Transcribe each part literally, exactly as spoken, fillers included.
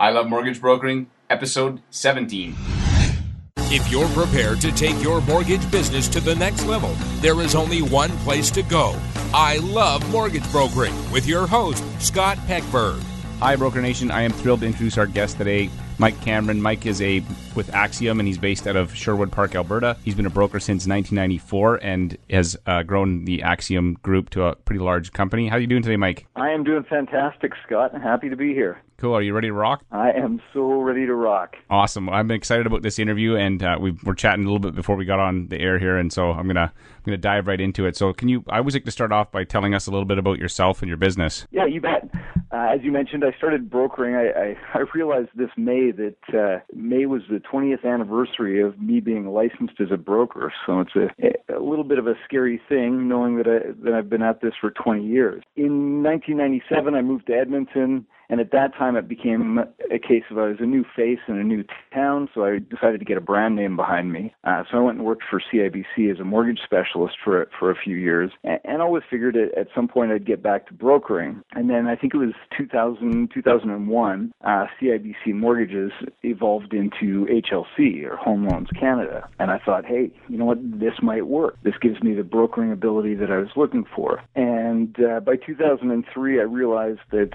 I Love Mortgage Brokering, episode seventeen. If you're prepared to take your mortgage business to the next level, there is only one place to go. I Love Mortgage Brokering with your host, Scott Peckford. Hi, Broker Nation. I am thrilled to introduce our guest today, Mike Cameron. Mike is a with Axiom, and he's based out of Sherwood Park, Alberta. He's been a broker since nineteen ninety-four and has uh, grown the Axiom group to a pretty large company. How are you doing today, Mike? I am doing fantastic, Scott. Happy to be here. Cool. Are you ready to rock? I am so ready to rock. Awesome. I'm excited about this interview, and uh, we were chatting a little bit before we got on the air here, and so I'm gonna I'm gonna dive right into it. So, can you? I always like to start off by telling us a little bit about yourself and your business. Yeah, you bet. Uh, as you mentioned, I started brokering. I, I, I realized this May that uh, May was the twentieth anniversary of me being licensed as a broker. So it's a, a little bit of a scary thing, knowing that I, that I've been at this for twenty years. In nineteen ninety-seven, I moved to Edmonton. And at that time, it became a case of I was a new face in a new town, so I decided to get a brand name behind me. Uh, so I went and worked for C I B C as a mortgage specialist for for a few years, and, and always figured it, at some point I'd get back to brokering. And then I think it was two thousand, two thousand one, uh, C I B C Mortgages evolved into H L C, or Home Loans Canada. And I thought, hey, you know what, this might work. This gives me the brokering ability that I was looking for. And uh, by two thousand three, I realized that,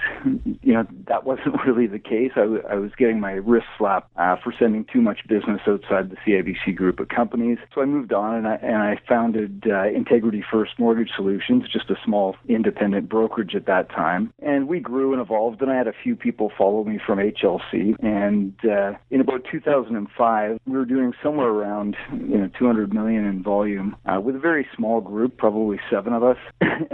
you know, that wasn't really the case. I, w- I was getting my wrist slapped uh, for sending too much business outside the C I B C group of companies. So I moved on and I, and I founded uh, Integrity First Mortgage Solutions, just a small independent brokerage at that time. And we grew and evolved, and I had a few people follow me from H L C. And uh, in about two thousand five, we were doing somewhere around you know two hundred million dollars in volume uh, with a very small group, probably seven of us.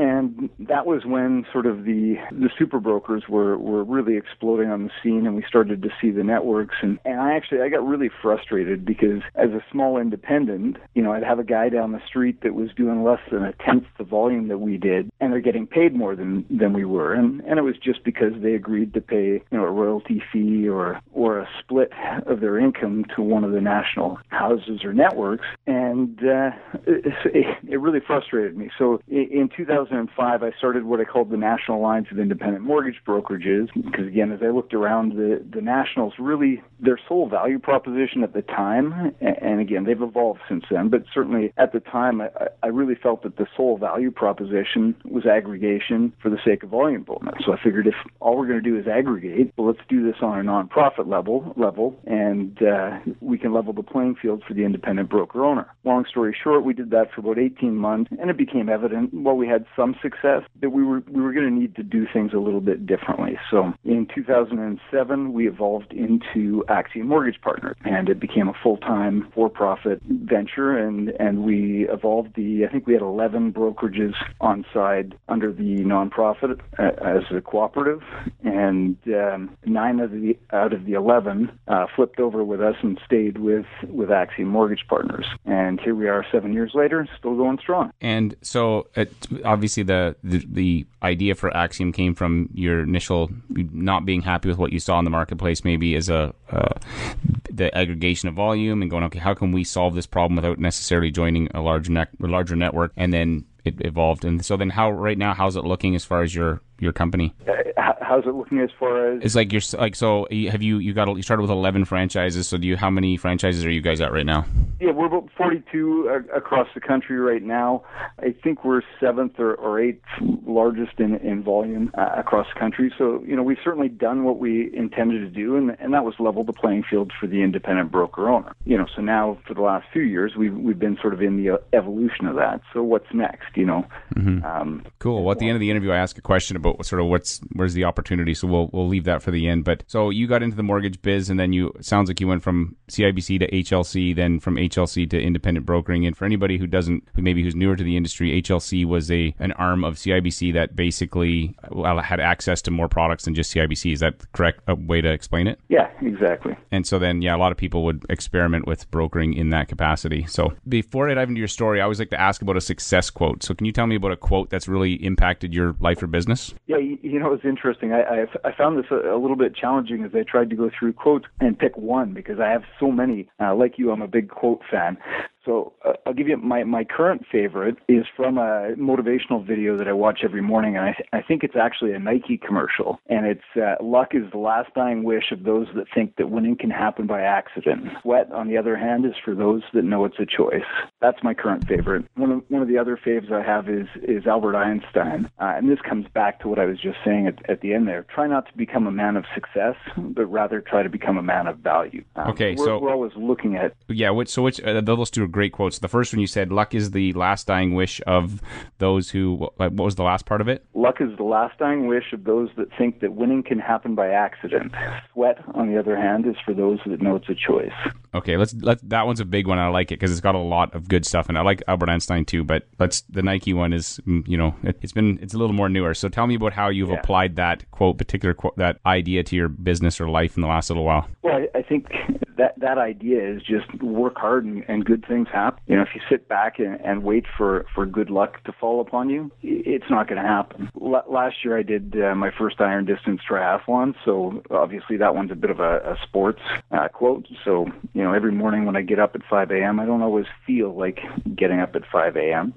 And that was when sort of the, the super brokers were, were really exploding on the scene, and we started to see the networks. And, and I actually, I got really frustrated because as a small independent, you know, I'd have a guy down the street that was doing less than a tenth the volume that we did, and they're getting paid more than, than we were. And, and it was just because they agreed to pay, you know, a royalty fee or, or a split of their income to one of the national houses or networks. And uh, it, it really frustrated me. So in two thousand five, I started what I called the National Alliance of Independent Mortgage Brokerages. Because again, as I looked around, the, the nationals, really their sole value proposition at the time, and again, they've evolved since then, but certainly at the time, I, I really felt that the sole value proposition was aggregation for the sake of volume bonus. So I figured if all we're going to do is aggregate, well, let's do this on a nonprofit level, level, and uh, we can level the playing field for the independent broker owner. Long story short, we did that for about eighteen months, and it became evident, while we had some success, that we were we were going to need to do things a little bit differently. So So in two thousand seven, we evolved into Axiom Mortgage Partners, and it became a full-time, for-profit venture, and, and we evolved the, I think we had eleven brokerages on side under the nonprofit uh, as a cooperative, and um, nine of the, out of the eleven uh, flipped over with us and stayed with, with Axiom Mortgage Partners. And here we are seven years later, still going strong. And so it, obviously the, the the idea for Axiom came from your initial not being happy with what you saw in the marketplace, maybe as a uh, the aggregation of volume, and going, okay, how can we solve this problem without necessarily joining a large ne- larger network? And then it evolved. And so then, how right now, how's it looking as far as your your company? How's it looking as far as? It's like you're like so. Have you you got you started with eleven franchises? So do you? How many franchises are you guys at right now? Yeah, we're about forty-two across the country right now. I think we're seventh or, or eighth largest in in volume uh, across the country. So you know we've certainly done what we intended to do, and and that was level the playing field for the independent broker owner. You know, so now for the last few years we've we've been sort of in the evolution of that. So what's next? You know, mm-hmm. um, cool. Well, at the end of the interview, I ask a question about sort of what's where's the opportunity, so we'll we'll leave that for the end. But so you got into the mortgage biz, and then you sounds like you went from C I B C to H L C, then from H L C to independent brokering. And for anybody who doesn't, who maybe who's newer to the industry, H L C was a an arm of C I B C that basically well, had access to more products than just C I B C. Is that the correct way to explain it? Yeah, exactly. And so then, yeah, a lot of people would experiment with brokering in that capacity. So before I dive into your story, I always like to ask about a success quote. So can you tell me about a quote that's really impacted your life or business? Yeah, you know, it's interesting. I, I, I found this a, a little bit challenging as I tried to go through quotes and pick one because I have so many. Uh, like you, I'm a big quote fan. So uh, I'll give you my, my current favorite is from a motivational video that I watch every morning. And I, th- I think it's actually a Nike commercial. And it's uh, luck is the last dying wish of those that think that winning can happen by accident. Sweat, on the other hand, is for those that know it's a choice. That's my current favorite. One of, one of the other faves I have is, is Albert Einstein. Uh, and this comes back to what I was just saying at, at the end there. Try not to become a man of success, but rather try to become a man of value. Um, okay, we're, so we're always looking at... Yeah, what, so which, uh, those two are great quotes. The first one you said, luck is the last dying wish of those who... What was the last part of it? Luck is the last dying wish of those that think that winning can happen by accident. Sweat, on the other hand, is for those that know it's a choice. Okay, let's let that one's a big one. I like it because it's got a lot of good stuff, and I like Albert Einstein too. But let's the Nike one is, you know, it, it's been it's a little more newer. So tell me about how you've yeah. applied that quote, particular quote, that idea to your business or life in the last little while. Well, I, I think that that idea is just work hard and, and good things happen. You know, if you sit back and, and wait for, for good luck to fall upon you, it's not going to happen. L- last year, I did uh, my first iron distance triathlon, so obviously that one's a bit of a, a sports uh, quote. So you know, every morning when I get up at five a.m., I don't always feel like getting up at five a.m.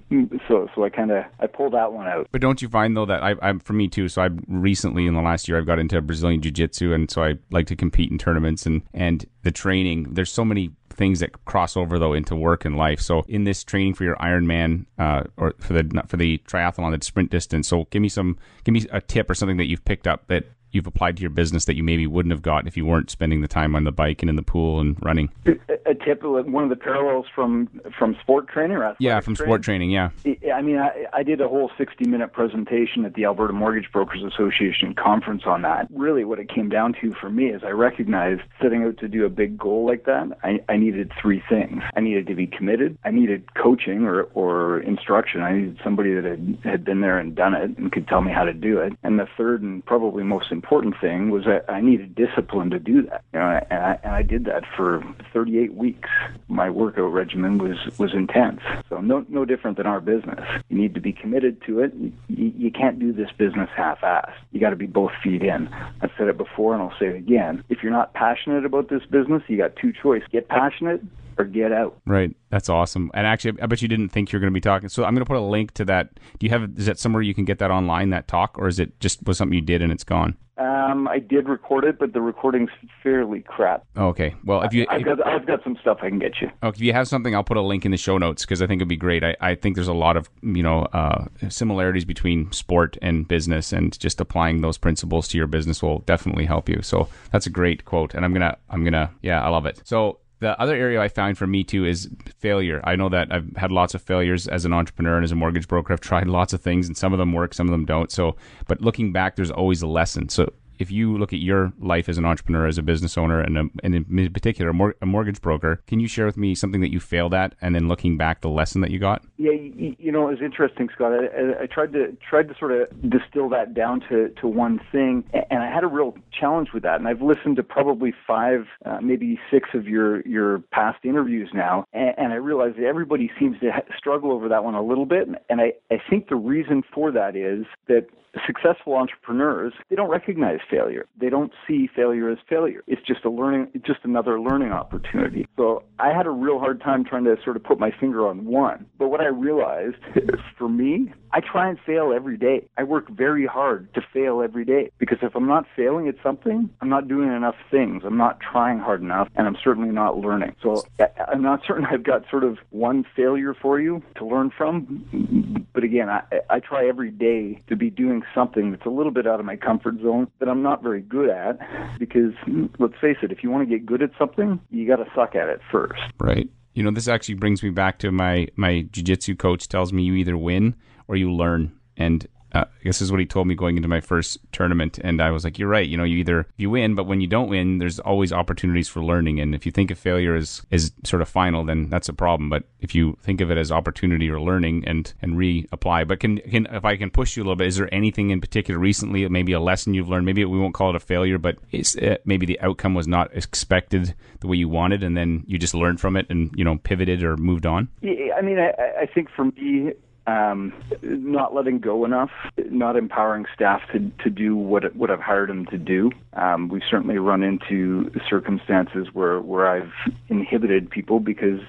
So, so I kind of I pull that one out. But don't you find though that I, I'm for me too? So I recently in the last year I've got into Brazilian jiu-jitsu, and so I like to compete in tournaments and and the training. There's so many things that cross over though into work and life. So in this training for your Ironman uh, or for the not for the triathlon, the sprint distance. So give me some give me a tip or something that you've picked up that you've applied to your business that you maybe wouldn't have got if you weren't spending the time on the bike and in the pool and running. A, a tip, one of the parallels from from sport training, or yeah, from training. sport training, yeah. I mean, I, I did a whole sixty minute presentation at the Alberta Mortgage Brokers Association conference on that. Really, what it came down to for me is I recognized setting out to do a big goal like that, I, I needed three things. I needed to be committed. I needed coaching or or instruction. I needed somebody that had, had been there and done it and could tell me how to do it. And the third and probably most important important thing was that I needed discipline to do that, you know, and I, and I did that for thirty-eight weeks. My workout regimen was, was intense, so no no different than our business. You need to be committed to it. You, you can't do this business half-assed. You got to be both feet in. I've said it before, and I'll say it again. If you're not passionate about this business, you got two choices: get passionate or get out. Right. That's awesome. And actually, I bet you didn't think you were going to be talking. So I'm going to put a link to that. Do you have, is that somewhere you can get that online, that talk, or is it just was something you did and it's gone? Um, I did record it, but the recording's fairly crap. Okay. Well, if you... I've, if, got, I've got some stuff I can get you. Oh, if you have something, I'll put a link in the show notes because I think it'd be great. I, I think there's a lot of, you know, uh, similarities between sport and business, and just applying those principles to your business will definitely help you. So that's a great quote. And I'm going to, I'm going to, yeah, I love it. So the other area I found for me too is failure. I know that I've had lots of failures as an entrepreneur and as a mortgage broker. I've tried lots of things, and some of them work, some of them don't. So, but looking back, there's always a lesson. So if you look at your life as an entrepreneur, as a business owner, and, a, and in particular, a mortgage broker, can you share with me something that you failed at, and then looking back, the lesson that you got? Yeah, you know, it was interesting, Scott. I, I tried to tried to sort of distill that down to, to one thing, and I had a real challenge with that. And I've listened to probably five, uh, maybe six of your, your past interviews now, and, and I realized that everybody seems to struggle over that one a little bit. And I, I think the reason for that is that successful entrepreneurs, they don't recognize failure. They don't see failure as failure. It's just a learning, just another learning opportunity. So I had a real hard time trying to sort of put my finger on one. But what I realized is, for me, I try and fail every day. I work very hard to fail every day, because if I'm not failing at something, I'm not doing enough things. I'm not trying hard enough, and I'm certainly not learning. So I'm not certain I've got sort of one failure for you to learn from. But again, I, I try every day to be doing something that's a little bit out of my comfort zone that I'm not very good at, because let's face it, if you want to get good at something, you got to suck at it first. Right. You know, this actually brings me back to my, my jiu-jitsu coach tells me you either win or you learn. And Uh, this is what he told me going into my first tournament. And I was like, you're right. You know, you either you win, but when you don't win, there's always opportunities for learning. And if you think of failure as, as sort of final, then that's a problem. But if you think of it as opportunity or learning and, and reapply, but can, can if I can push you a little bit, is there anything in particular recently, maybe a lesson you've learned? Maybe we won't call it a failure, but it's, uh, maybe the outcome was not expected the way you wanted, and then you just learned from it and, you know, pivoted or moved on? Yeah, I mean, I, I think for me, um, not letting go enough, not empowering staff to, to do what what I've hired them to do. Um, we've certainly run into circumstances where, where I've inhibited people because,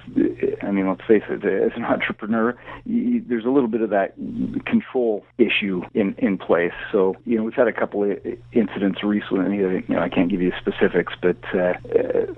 I mean, let's face it, as an entrepreneur, you, there's a little bit of that control issue in, in place. So, you know, we've had a couple of incidents recently, you know, I can't give you specifics, but uh,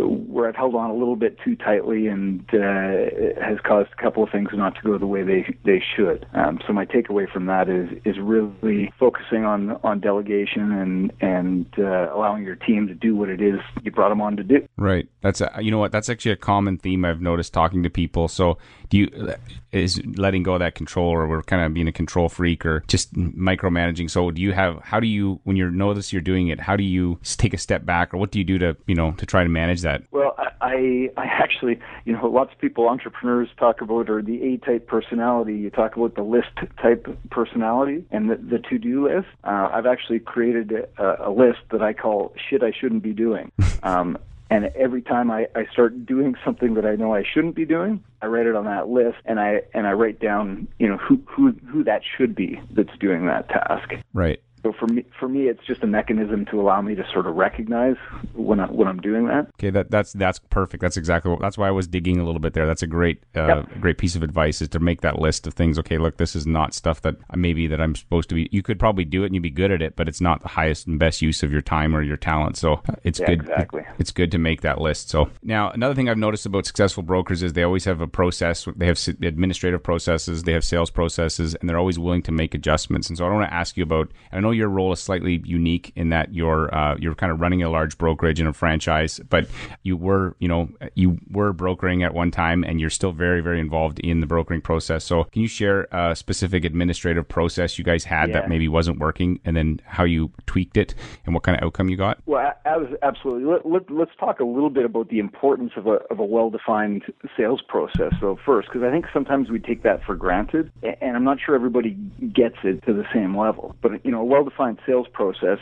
where I've held on a little bit too tightly and uh, has caused a couple of things not to go the way they, they should. Um, so my takeaway from that is is really focusing on on delegation and and uh, allowing your team to do what it is you brought them on to do. Right. That's a, you know what that's actually a common theme I've noticed talking to people. So do you is letting go of that control, or we're kind of being a control freak, or just micromanaging. So do you have how do you when you notice you're doing it? How do you take a step back, or what do you do to you know to try to manage that? Well, I I actually you know lots of people entrepreneurs talk about are the A-type personality. You talk about the list type personality and the, the to-do list. Uh, I've actually created a, a list that I call shit I shouldn't be doing. Um, and every time I, I start doing something that I know I shouldn't be doing, I write it on that list, and I and I write down you know who who, who that should be that's doing that task. Right. So for me, for me, it's just a mechanism to allow me to sort of recognize when I, when I'm doing that. Okay, that that's that's perfect. That's exactly what, that's why I was digging a little bit there. That's a great uh, yep. great piece of advice is to make that list of things. Okay, look, this is not stuff that maybe that I'm supposed to be. You could probably do it and you'd be good at it, but it's not the highest and best use of your time or your talent. So it's yeah, good. Exactly. It's good to make that list. So now another thing I've noticed about successful brokers is they always have a process. They have administrative processes, they have sales processes, and they're always willing to make adjustments. And so I don't want to ask you about. I know your role is slightly unique in that you're uh, you're kind of running a large brokerage and a franchise, but you were you know you were brokering at one time, and you're still very very involved in the brokering process. So can you share a specific administrative process you guys had yeah. that maybe wasn't working, and then how you tweaked it and what kind of outcome you got? Well, I, I was, absolutely. Let, let, let's talk a little bit about the importance of a of a well-defined sales process. So first, because I think sometimes we take that for granted, and I'm not sure everybody gets it to the same level. But you know. well-defined sales process,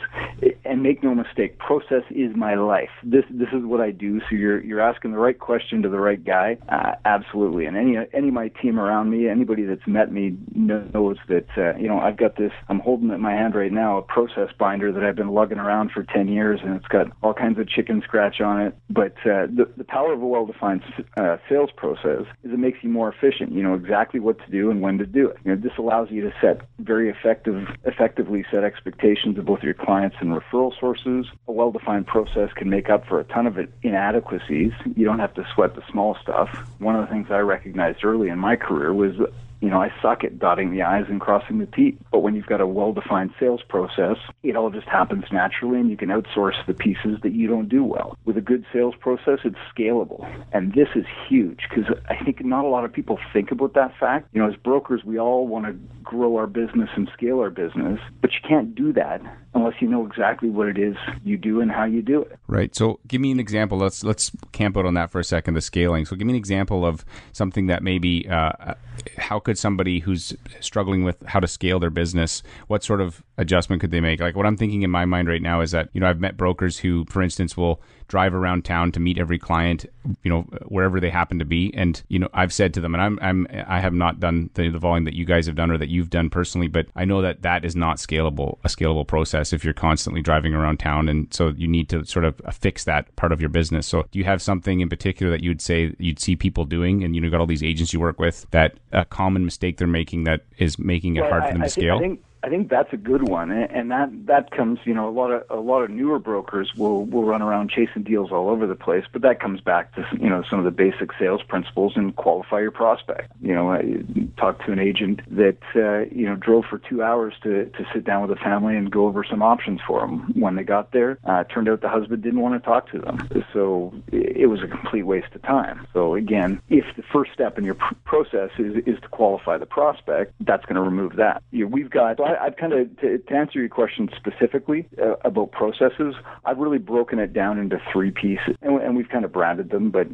and make no mistake, process is my life. This this is what I do. So you're you're asking the right question to the right guy, uh, absolutely. And any any of my team around me, anybody that's met me knows that uh, you know I've got this. I'm holding in my hand right now a process binder that I've been lugging around for ten years, and it's got all kinds of chicken scratch on it. But uh, the the power of a well-defined uh, sales process is it makes you more efficient. You know exactly what to do and when to do it. You know this allows you to set very effective effectively. Set expectations of both your clients and referral sources. A well-defined process can make up for a ton of inadequacies. You don't have to sweat the small stuff. One of the things I recognized early in my career was You know, I suck at dotting the I's and crossing the T's. But when you've got a well-defined sales process, it all just happens naturally, and you can outsource the pieces that you don't do well. With a good sales process, it's scalable. And this is huge because I think not a lot of people think about that fact. You know, as brokers, we all want to grow our business and scale our business, but you can't do that unless you know exactly what it is you do and how you do it. Right. So give me an example. Let's let's camp out on that for a second, the scaling. So give me an example of something that maybe, uh, how could somebody who's struggling with how to scale their business, what sort of adjustment could they make? Like what I'm thinking in my mind right now is that, you know, I've met brokers who, for instance, will drive around town to meet every client, you know, wherever they happen to be. And, you know, I've said to them, and I'm, I'm, I have not done the, the volume that you guys have done or that you've done personally, but I know that that is not scalable, a scalable process if you're constantly driving around town. And so you need to sort of fix that part of your business. So do you have something in particular that you'd say you'd see people doing and, you know, got all these agents you work with that a common mistake they're making that is making it well, hard for I, them to I scale? Think, I think- I think that's a good one, and that, that comes, you know, a lot of a lot of newer brokers will, will run around chasing deals all over the place, but that comes back to, you know, some of the basic sales principles and qualify your prospect. You know, I talked to an agent that, uh, you know, drove for two hours to, to sit down with a family and go over some options for them. When they got there, uh, it turned out the husband didn't want to talk to them, so it was a complete waste of time. So again, if the first step in your pr- process is, is to qualify the prospect, that's going to remove that. You know, we've got... I, I've kind of, to, to answer your question specifically uh, about processes, I've really broken it down into three pieces, and, and we've kind of branded them, but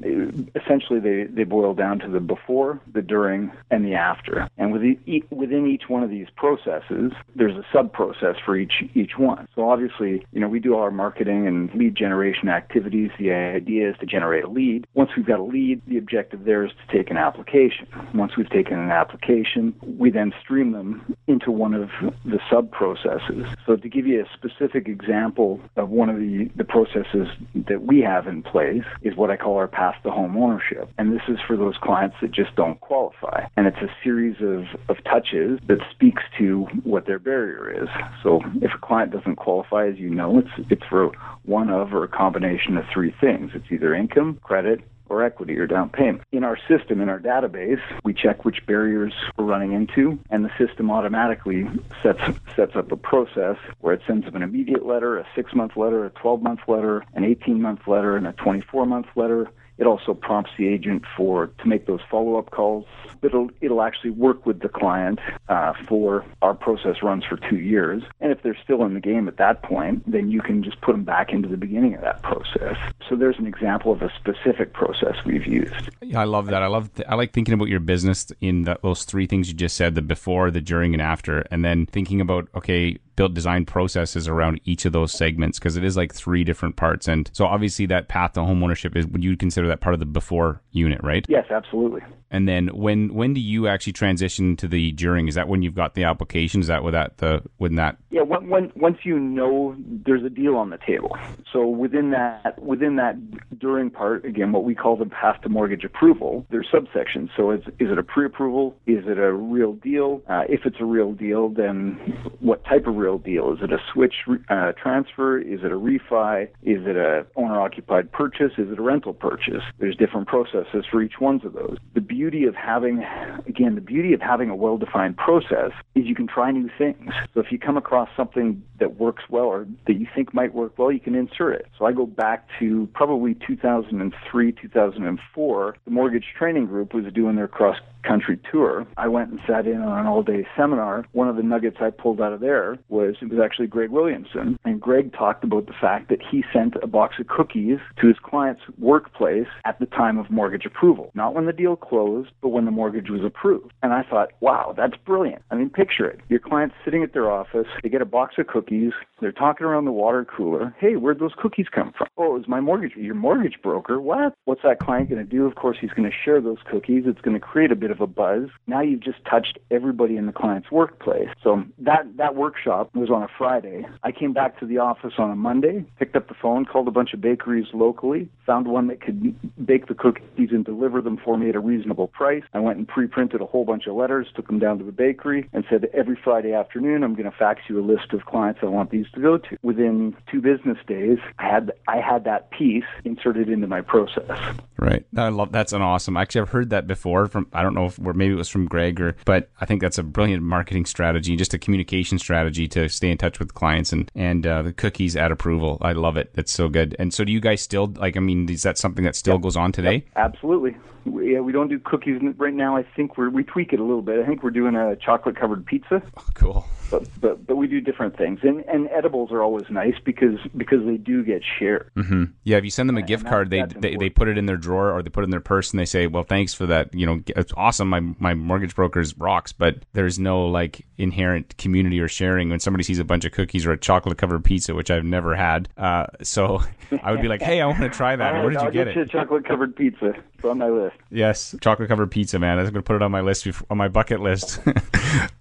essentially they, they boil down to the before, the during, and the after. And within each, within each one of these processes, there's a sub-process for each each one. So obviously, you know, we do all our marketing and lead generation activities. The idea is to generate a lead. Once we've got a lead, the objective there is to take an application. Once we've taken an application, we then stream them into one of the sub-processes. So to give you a specific example of one of the, the processes that we have in place is what I call our path to home ownership. And this is for those clients that just don't qualify. And it's a series of, of touches that speaks to what their barrier is. So if a client doesn't qualify, as you know, it's it's for one of or a combination of three things. It's either income, credit, or equity or down payment. In our system, in our database, we check which barriers we're running into, and the system automatically sets sets up a process where it sends them an immediate letter, a six-month letter, a twelve-month letter, an eighteen-month letter, and a twenty-four-month letter. It also prompts the agent for to make those follow-up calls. It'll it'll actually work with the client uh, for our process runs for two years. And if they're still in the game at that point, then you can just put them back into the beginning of that process. So there's an example of a specific process we've used. Yeah, I love that. I love. Th- I like thinking about your business in the, those three things you just said: the before, the during, and after. And then thinking about okay. build design processes around each of those segments, because it is like three different parts. And so obviously that path to home ownership is, would you consider that part of the before unit, right? Yes, absolutely. And then when when do you actually transition to the during? Is that when you've got the application? Is that when that, the, when that? Yeah, when, when, once you know there's a deal on the table. So within that within that during part, again, what we call the path to mortgage approval, there's subsections. So it's, is it a pre-approval? Is it a real deal? Uh, if it's a real deal, then what type of real deal? Is it a switch uh, transfer? Is it a refi? Is it a owner-occupied purchase? Is it a rental purchase? There's different processes for each one of those. The beauty Beauty of having, again, the beauty of having a well-defined process is you can try new things. So if you come across something that works well or that you think might work well, you can insert it. So I go back to probably two thousand three, two thousand four. The mortgage training group was doing their cross-country tour. I went and sat in on an all-day seminar. One of the nuggets I pulled out of there was it was actually Greg Williamson, and Greg talked about the fact that he sent a box of cookies to his client's workplace at the time of mortgage approval, not when the deal closed, but when the mortgage was approved. And I thought, wow, that's brilliant. I mean, picture it. Your client's sitting at their office. They get a box of cookies. They're talking around the water cooler. Hey, where'd those cookies come from? Oh, it was my mortgage. Your mortgage broker? What? What's that client going to do? Of course, he's going to share those cookies. It's going to create a bit of a buzz. Now you've just touched everybody in the client's workplace. So that, that workshop was on a Friday. I came back to the office on a Monday, picked up the phone, called a bunch of bakeries locally, found one that could bake the cookies and deliver them for me at a reasonable price. I went and pre-printed a whole bunch of letters, took them down to the bakery, and said every Friday afternoon I'm going to fax you a list of clients I want these to go to. Within two business days, I had I had that piece inserted into my process. Right. I love that's an awesome. Actually, I've heard that before from I don't know if or maybe it was from Greg or, but I think that's a brilliant marketing strategy, just a communication strategy to stay in touch with clients and and uh, the cookies at approval. I love it. That's so good. And so, do you guys still like? I mean, is that something that still yep. goes on today? Yep. Absolutely. We, yeah, we don't do cookies right now. I think we're, we tweak it a little bit. I think we're doing a chocolate-covered pizza. Oh, cool. But, but but we do different things. And and edibles are always nice because because they do get shared. Mm-hmm. Yeah, if you send them a and, gift and card, they they, they put it in their drawer or they put it in their purse and they say, well, thanks for that. You know, it's awesome. My, my mortgage broker's rocks, but there's no like inherent community or sharing when somebody sees a bunch of cookies or a chocolate-covered pizza, which I've never had. Uh, so I would be like, hey, I want to try that. Right, Where did I'll you get, get it? Chocolate-covered pizza. It's on my list. Yes, chocolate covered pizza, man. I'm gonna put it on my list before, on my bucket list.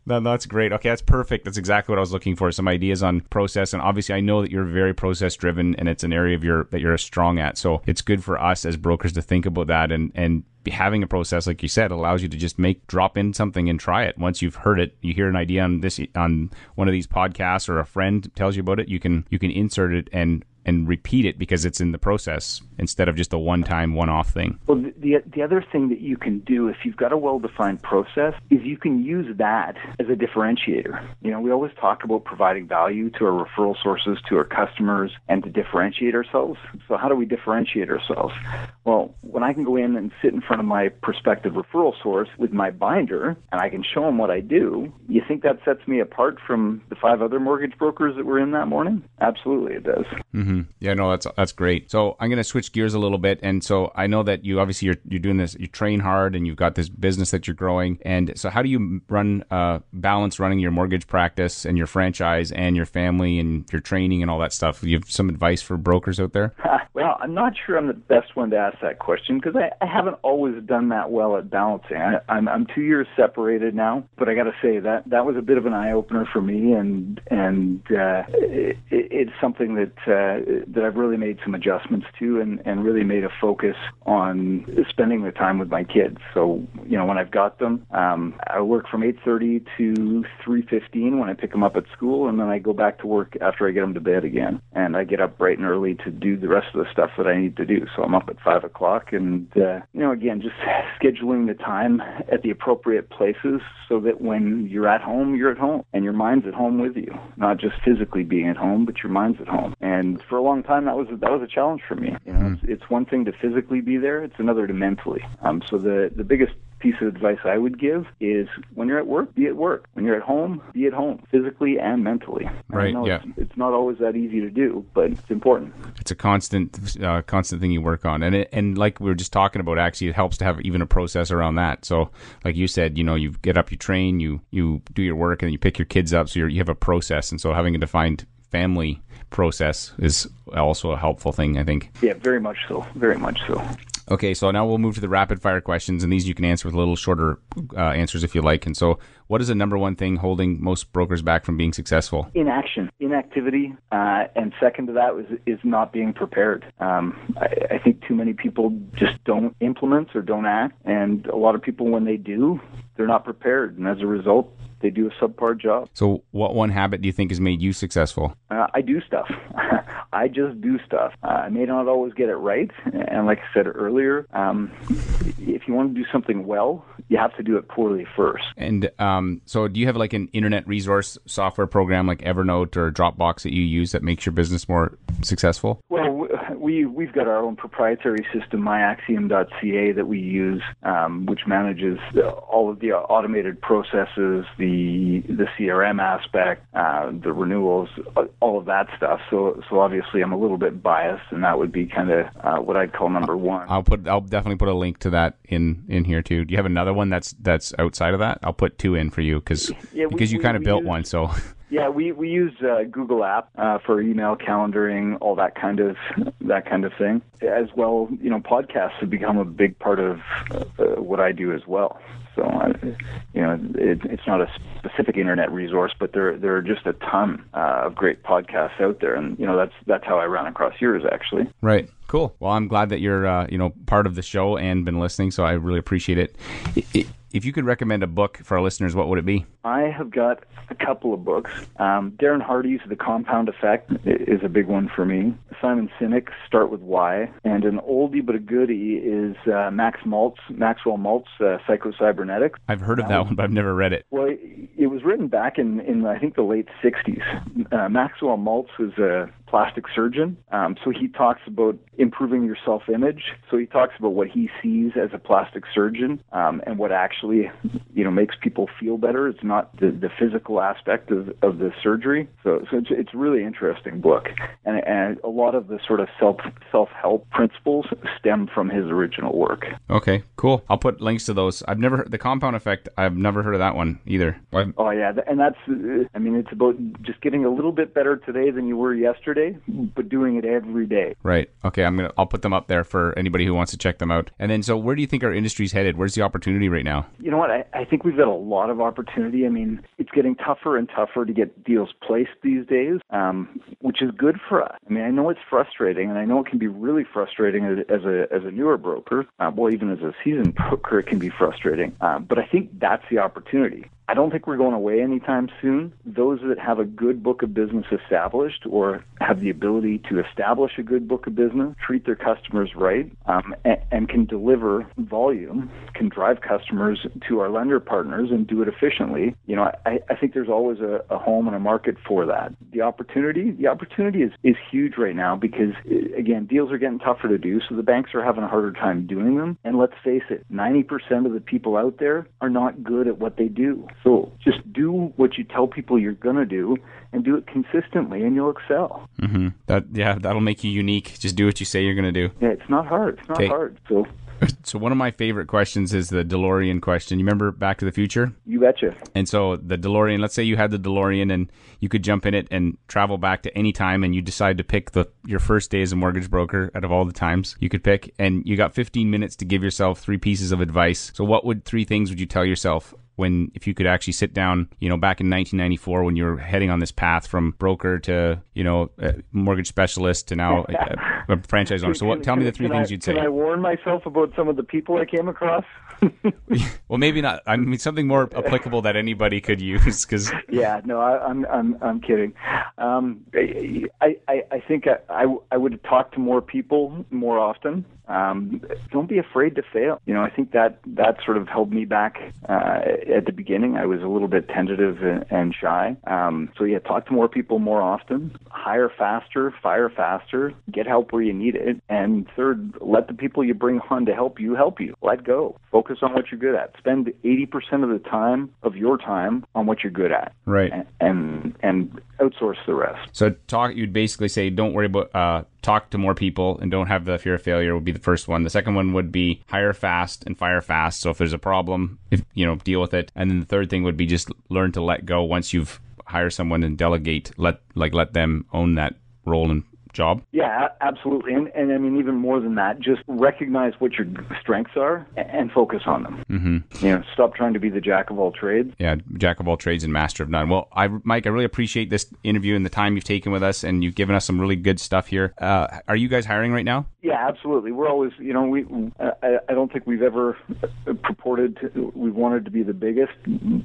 No, that's great. Okay, that's perfect. That's exactly what I was looking for. Some ideas on process, and obviously, I know that you're very process driven, and it's an area of your that you're strong at. So it's good for us as brokers to think about that, and and having a process, like you said, allows you to just make drop in something and try it. Once you've heard it, you hear an idea on this on one of these podcasts, or a friend tells you about it, you can you can insert it and. and repeat it because it's in the process instead of just a one-time, one-off thing. Well, the, the the other thing that you can do if you've got a well-defined process is you can use that as a differentiator. You know, we always talk about providing value to our referral sources, to our customers, and to differentiate ourselves. So how do we differentiate ourselves? Well, when I can go in and sit in front of my prospective referral source with my binder and I can show them what I do, you think that sets me apart from the five other mortgage brokers that were in that morning? Absolutely, it does. Mm-hmm. Yeah, no, that's that's great. So I'm going to switch gears a little bit. And so I know that you obviously you're, you're doing this, you train hard and you've got this business that you're growing. And so how do you run uh, balance running your mortgage practice and your franchise and your family and your training and all that stuff? Do you have some advice for brokers out there? Well, I'm not sure I'm the best one to ask that question because I, I haven't always done that well at balancing. I, I'm, I'm two years separated now, but I got to say that that was a bit of an eye-opener for me, and and uh, it, it's something that uh, that I've really made some adjustments to, and, and really made a focus on spending the time with my kids. So you know, when I've got them, um, I work from eight thirty to three fifteen when I pick them up at school, and then I go back to work after I get them to bed again, and I get up bright and early to do the rest of the stuff that I need to do. So I'm up at five o'clock, and uh, you know, again, just scheduling the time at the appropriate places so that when you're at home, you're at home, and your mind's at home with you, not just physically being at home, but your mind's at home. And for a long time, that was a, that was a challenge for me. You know, mm-hmm. it's, it's one thing to physically be there; it's another to mentally. Um, so the the biggest piece of advice I would give is when you're at work, be at work. When you're at home, be at home, physically and mentally. Right. I know yeah. It's, it's not always that easy to do, but it's important. It's a constant, uh, constant thing you work on, and it, and like we were just talking about, actually, it helps to have even a process around that. So, like you said, you know, you get up, you train, you you do your work, and then you pick your kids up. So you're, you have a process, and so having a defined family process is also a helpful thing, I think. Yeah, very much so. Very much so. Okay, so now we'll move to the rapid fire questions, and these you can answer with a little shorter uh, answers if you like. And so, what is the number one thing holding most brokers back from being successful? Inaction, inactivity, uh, and second to that is, is not being prepared. Um, I, I think too many people just don't implement or don't act, and a lot of people, when they do, they're not prepared, and as a result, they do a subpar job. So what one habit do you think has made you successful? Uh, I do stuff. I just do stuff. Uh, I may not always get it right. And like I said earlier, um, if you want to do something well, you have to do it poorly first. And um, so do you have like an internet resource software program like Evernote or Dropbox that you use that makes your business more successful? Well, we, we've got our own proprietary system, my axiom dot c a, that we use, um, which manages all of the automated processes, the The, the C R M aspect, uh, the renewals, all of that stuff. So, so obviously, I'm a little bit biased, and that would be kind of uh, what I'd call number one. I'll put, I'll definitely put a link to that in, in here too. Do you have another one that's that's outside of that? I'll put two in for you because yeah, because we, you kind of built used, one. So yeah, we we use uh, Google App uh, for email calendaring, all that kind of that kind of thing. As well, you know, podcasts have become a big part of uh, what I do as well. So, you know, it, it's not a specific internet resource, but there there are just a ton uh, of great podcasts out there, and you know that's that's how I ran across yours, actually. Right. Cool. Well, I'm glad that you're uh, you know part of the show and been listening, so I really appreciate it. it, it If you could recommend a book for our listeners, what would it be? I have got a couple of books. Um, Darren Hardy's The Compound Effect is a big one for me. Simon Sinek's Start with Why. And an oldie but a goodie is uh, Max Maltz, Maxwell Maltz, uh, Psycho Cybernetics. I've heard of that um, one, but I've never read it. Well, it, it was written back in, in, I think, the late sixties. Uh, Maxwell Maltz was a plastic surgeon. Um, so he talks about improving your self-image. So he talks about what he sees as a plastic surgeon um, and what actually, you know, makes people feel better. It's not the, the physical aspect of, of the surgery. So, so it's, it's a really interesting book. And, and a lot of the sort of self, self-help principles stem from his original work. Okay, cool. I'll put links to those. I've never heard The Compound Effect. I've never heard of that one either. What? Oh, yeah. And that's, I mean, it's about just getting a little bit better today than you were yesterday, but doing it every day. Right. Okay. I'm gonna. I'll put them up there for anybody who wants to check them out. And then, so where do you think our industry's headed? Where's the opportunity right now? You know what? I, I think we've got a lot of opportunity. I mean, it's getting tougher and tougher to get deals placed these days, um, which is good for us. I mean, I know it's frustrating, and I know it can be really frustrating as a as a newer broker. Uh, well, even as a seasoned broker, it can be frustrating. Uh, but I think that's the opportunity. I don't think we're going away anytime soon. Those that have a good book of business established or have the ability to establish a good book of business, treat their customers right, um, and, and can deliver volume, can drive customers to our lender partners and do it efficiently, you know, I, I think there's always a, a home and a market for that. The opportunity, the opportunity is, is huge right now because, again, deals are getting tougher to do, so the banks are having a harder time doing them. And let's face it, ninety percent of the people out there are not good at what they do. So just do what you tell people you're going to do and do it consistently and you'll excel. Mm-hmm. That, yeah, that'll make you unique. Just do what you say you're going to do. Yeah, it's not hard. It's not okay. hard. So... So one of my favorite questions is the DeLorean question. You remember Back to the Future? You betcha. And so the DeLorean, let's say you had the DeLorean and you could jump in it and travel back to any time, and you decide to pick the your first day as a mortgage broker out of all the times you could pick, and you got fifteen minutes to give yourself three pieces of advice. So what would three things would you tell yourself when, if you could actually sit down, you know, back in nineteen ninety-four when you were heading on this path from broker to, you know, mortgage specialist to now a, a franchise owner? So what, tell me the three can things I, you'd say. Can I warn myself about some of the people I came across? Well, maybe not. I mean, something more applicable that anybody could use. Cause... Yeah, no, I, I'm, I'm, I'm kidding. Um, I, I, I think I, I, I would talk to more people more often. Um, don't be afraid to fail. You know, I think that, that sort of held me back uh, at the beginning. I was a little bit tentative and, and shy. Um, so yeah, talk to more people more often, hire faster, fire faster, get help where you need it. And third, let the people you bring on to help you help you. Let go. Focus on what you're good at. Spend eighty percent of the time of your time on what you're good at. Right. And, and, and outsource the rest. So talk, you'd basically say, don't worry about, uh, talk to more people and don't have the fear of failure would be the first one. The second one would be hire fast and fire fast. So if there's a problem, if you know, deal with it. And then the third thing would be just learn to let go once you've hired someone and delegate, let like let them own that role and job. Yeah, absolutely. And, and I mean, even more than that, just recognize what your strengths are and focus on them. Mm-hmm. You know, stop trying to be the jack of all trades. Yeah, jack of all trades and master of none. Well, I, Mike, I really appreciate this interview and the time you've taken with us, and you've given us some really good stuff here. Uh, are you guys hiring right now? Yeah, absolutely. We're always, you know, we I, I don't think we've ever purported to, we wanted to be the biggest,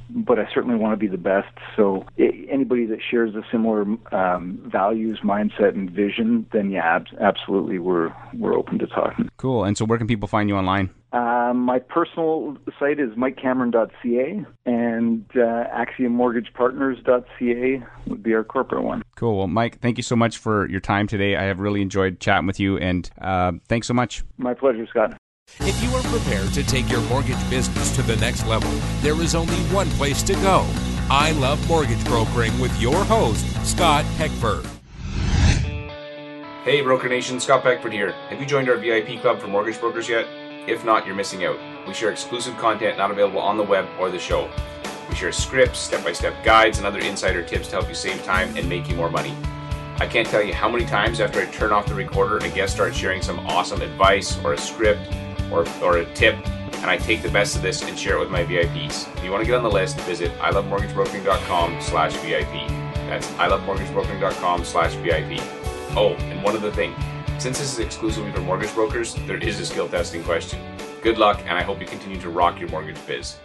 but I certainly want to be the best. So anybody that shares a similar um, values, mindset, and vision, then yeah, absolutely, we're we're open to talking. Cool. And so where can people find you online? Uh, my personal site is mike cameron dot c a, and uh, axiom mortgage partners dot c a would be our corporate one. Cool. Well, Mike, thank you so much for your time today. I have really enjoyed chatting with you, and uh, thanks so much. My pleasure, Scott. If you are prepared to take your mortgage business to the next level, there is only one place to go. I Love Mortgage Brokering with your host, Scott Peckford. Hey Broker Nation, Scott Peckford here. Have you joined our V I P club for mortgage brokers yet? If not, you're missing out. We share exclusive content not available on the web or the show. We share scripts, step-by-step guides, and other insider tips to help you save time and make you more money. I can't tell you how many times after I turn off the recorder, a guest starts sharing some awesome advice or a script or, or a tip, and I take the best of this and share it with my V I Ps. If you want to get on the list, visit i love mortgage brokering dot com slash V I P. That's i love mortgage brokering dot com slash V I P. Oh, and one other thing. Since this is exclusively for mortgage brokers, there is a skill testing question. Good luck, and I hope you continue to rock your mortgage biz.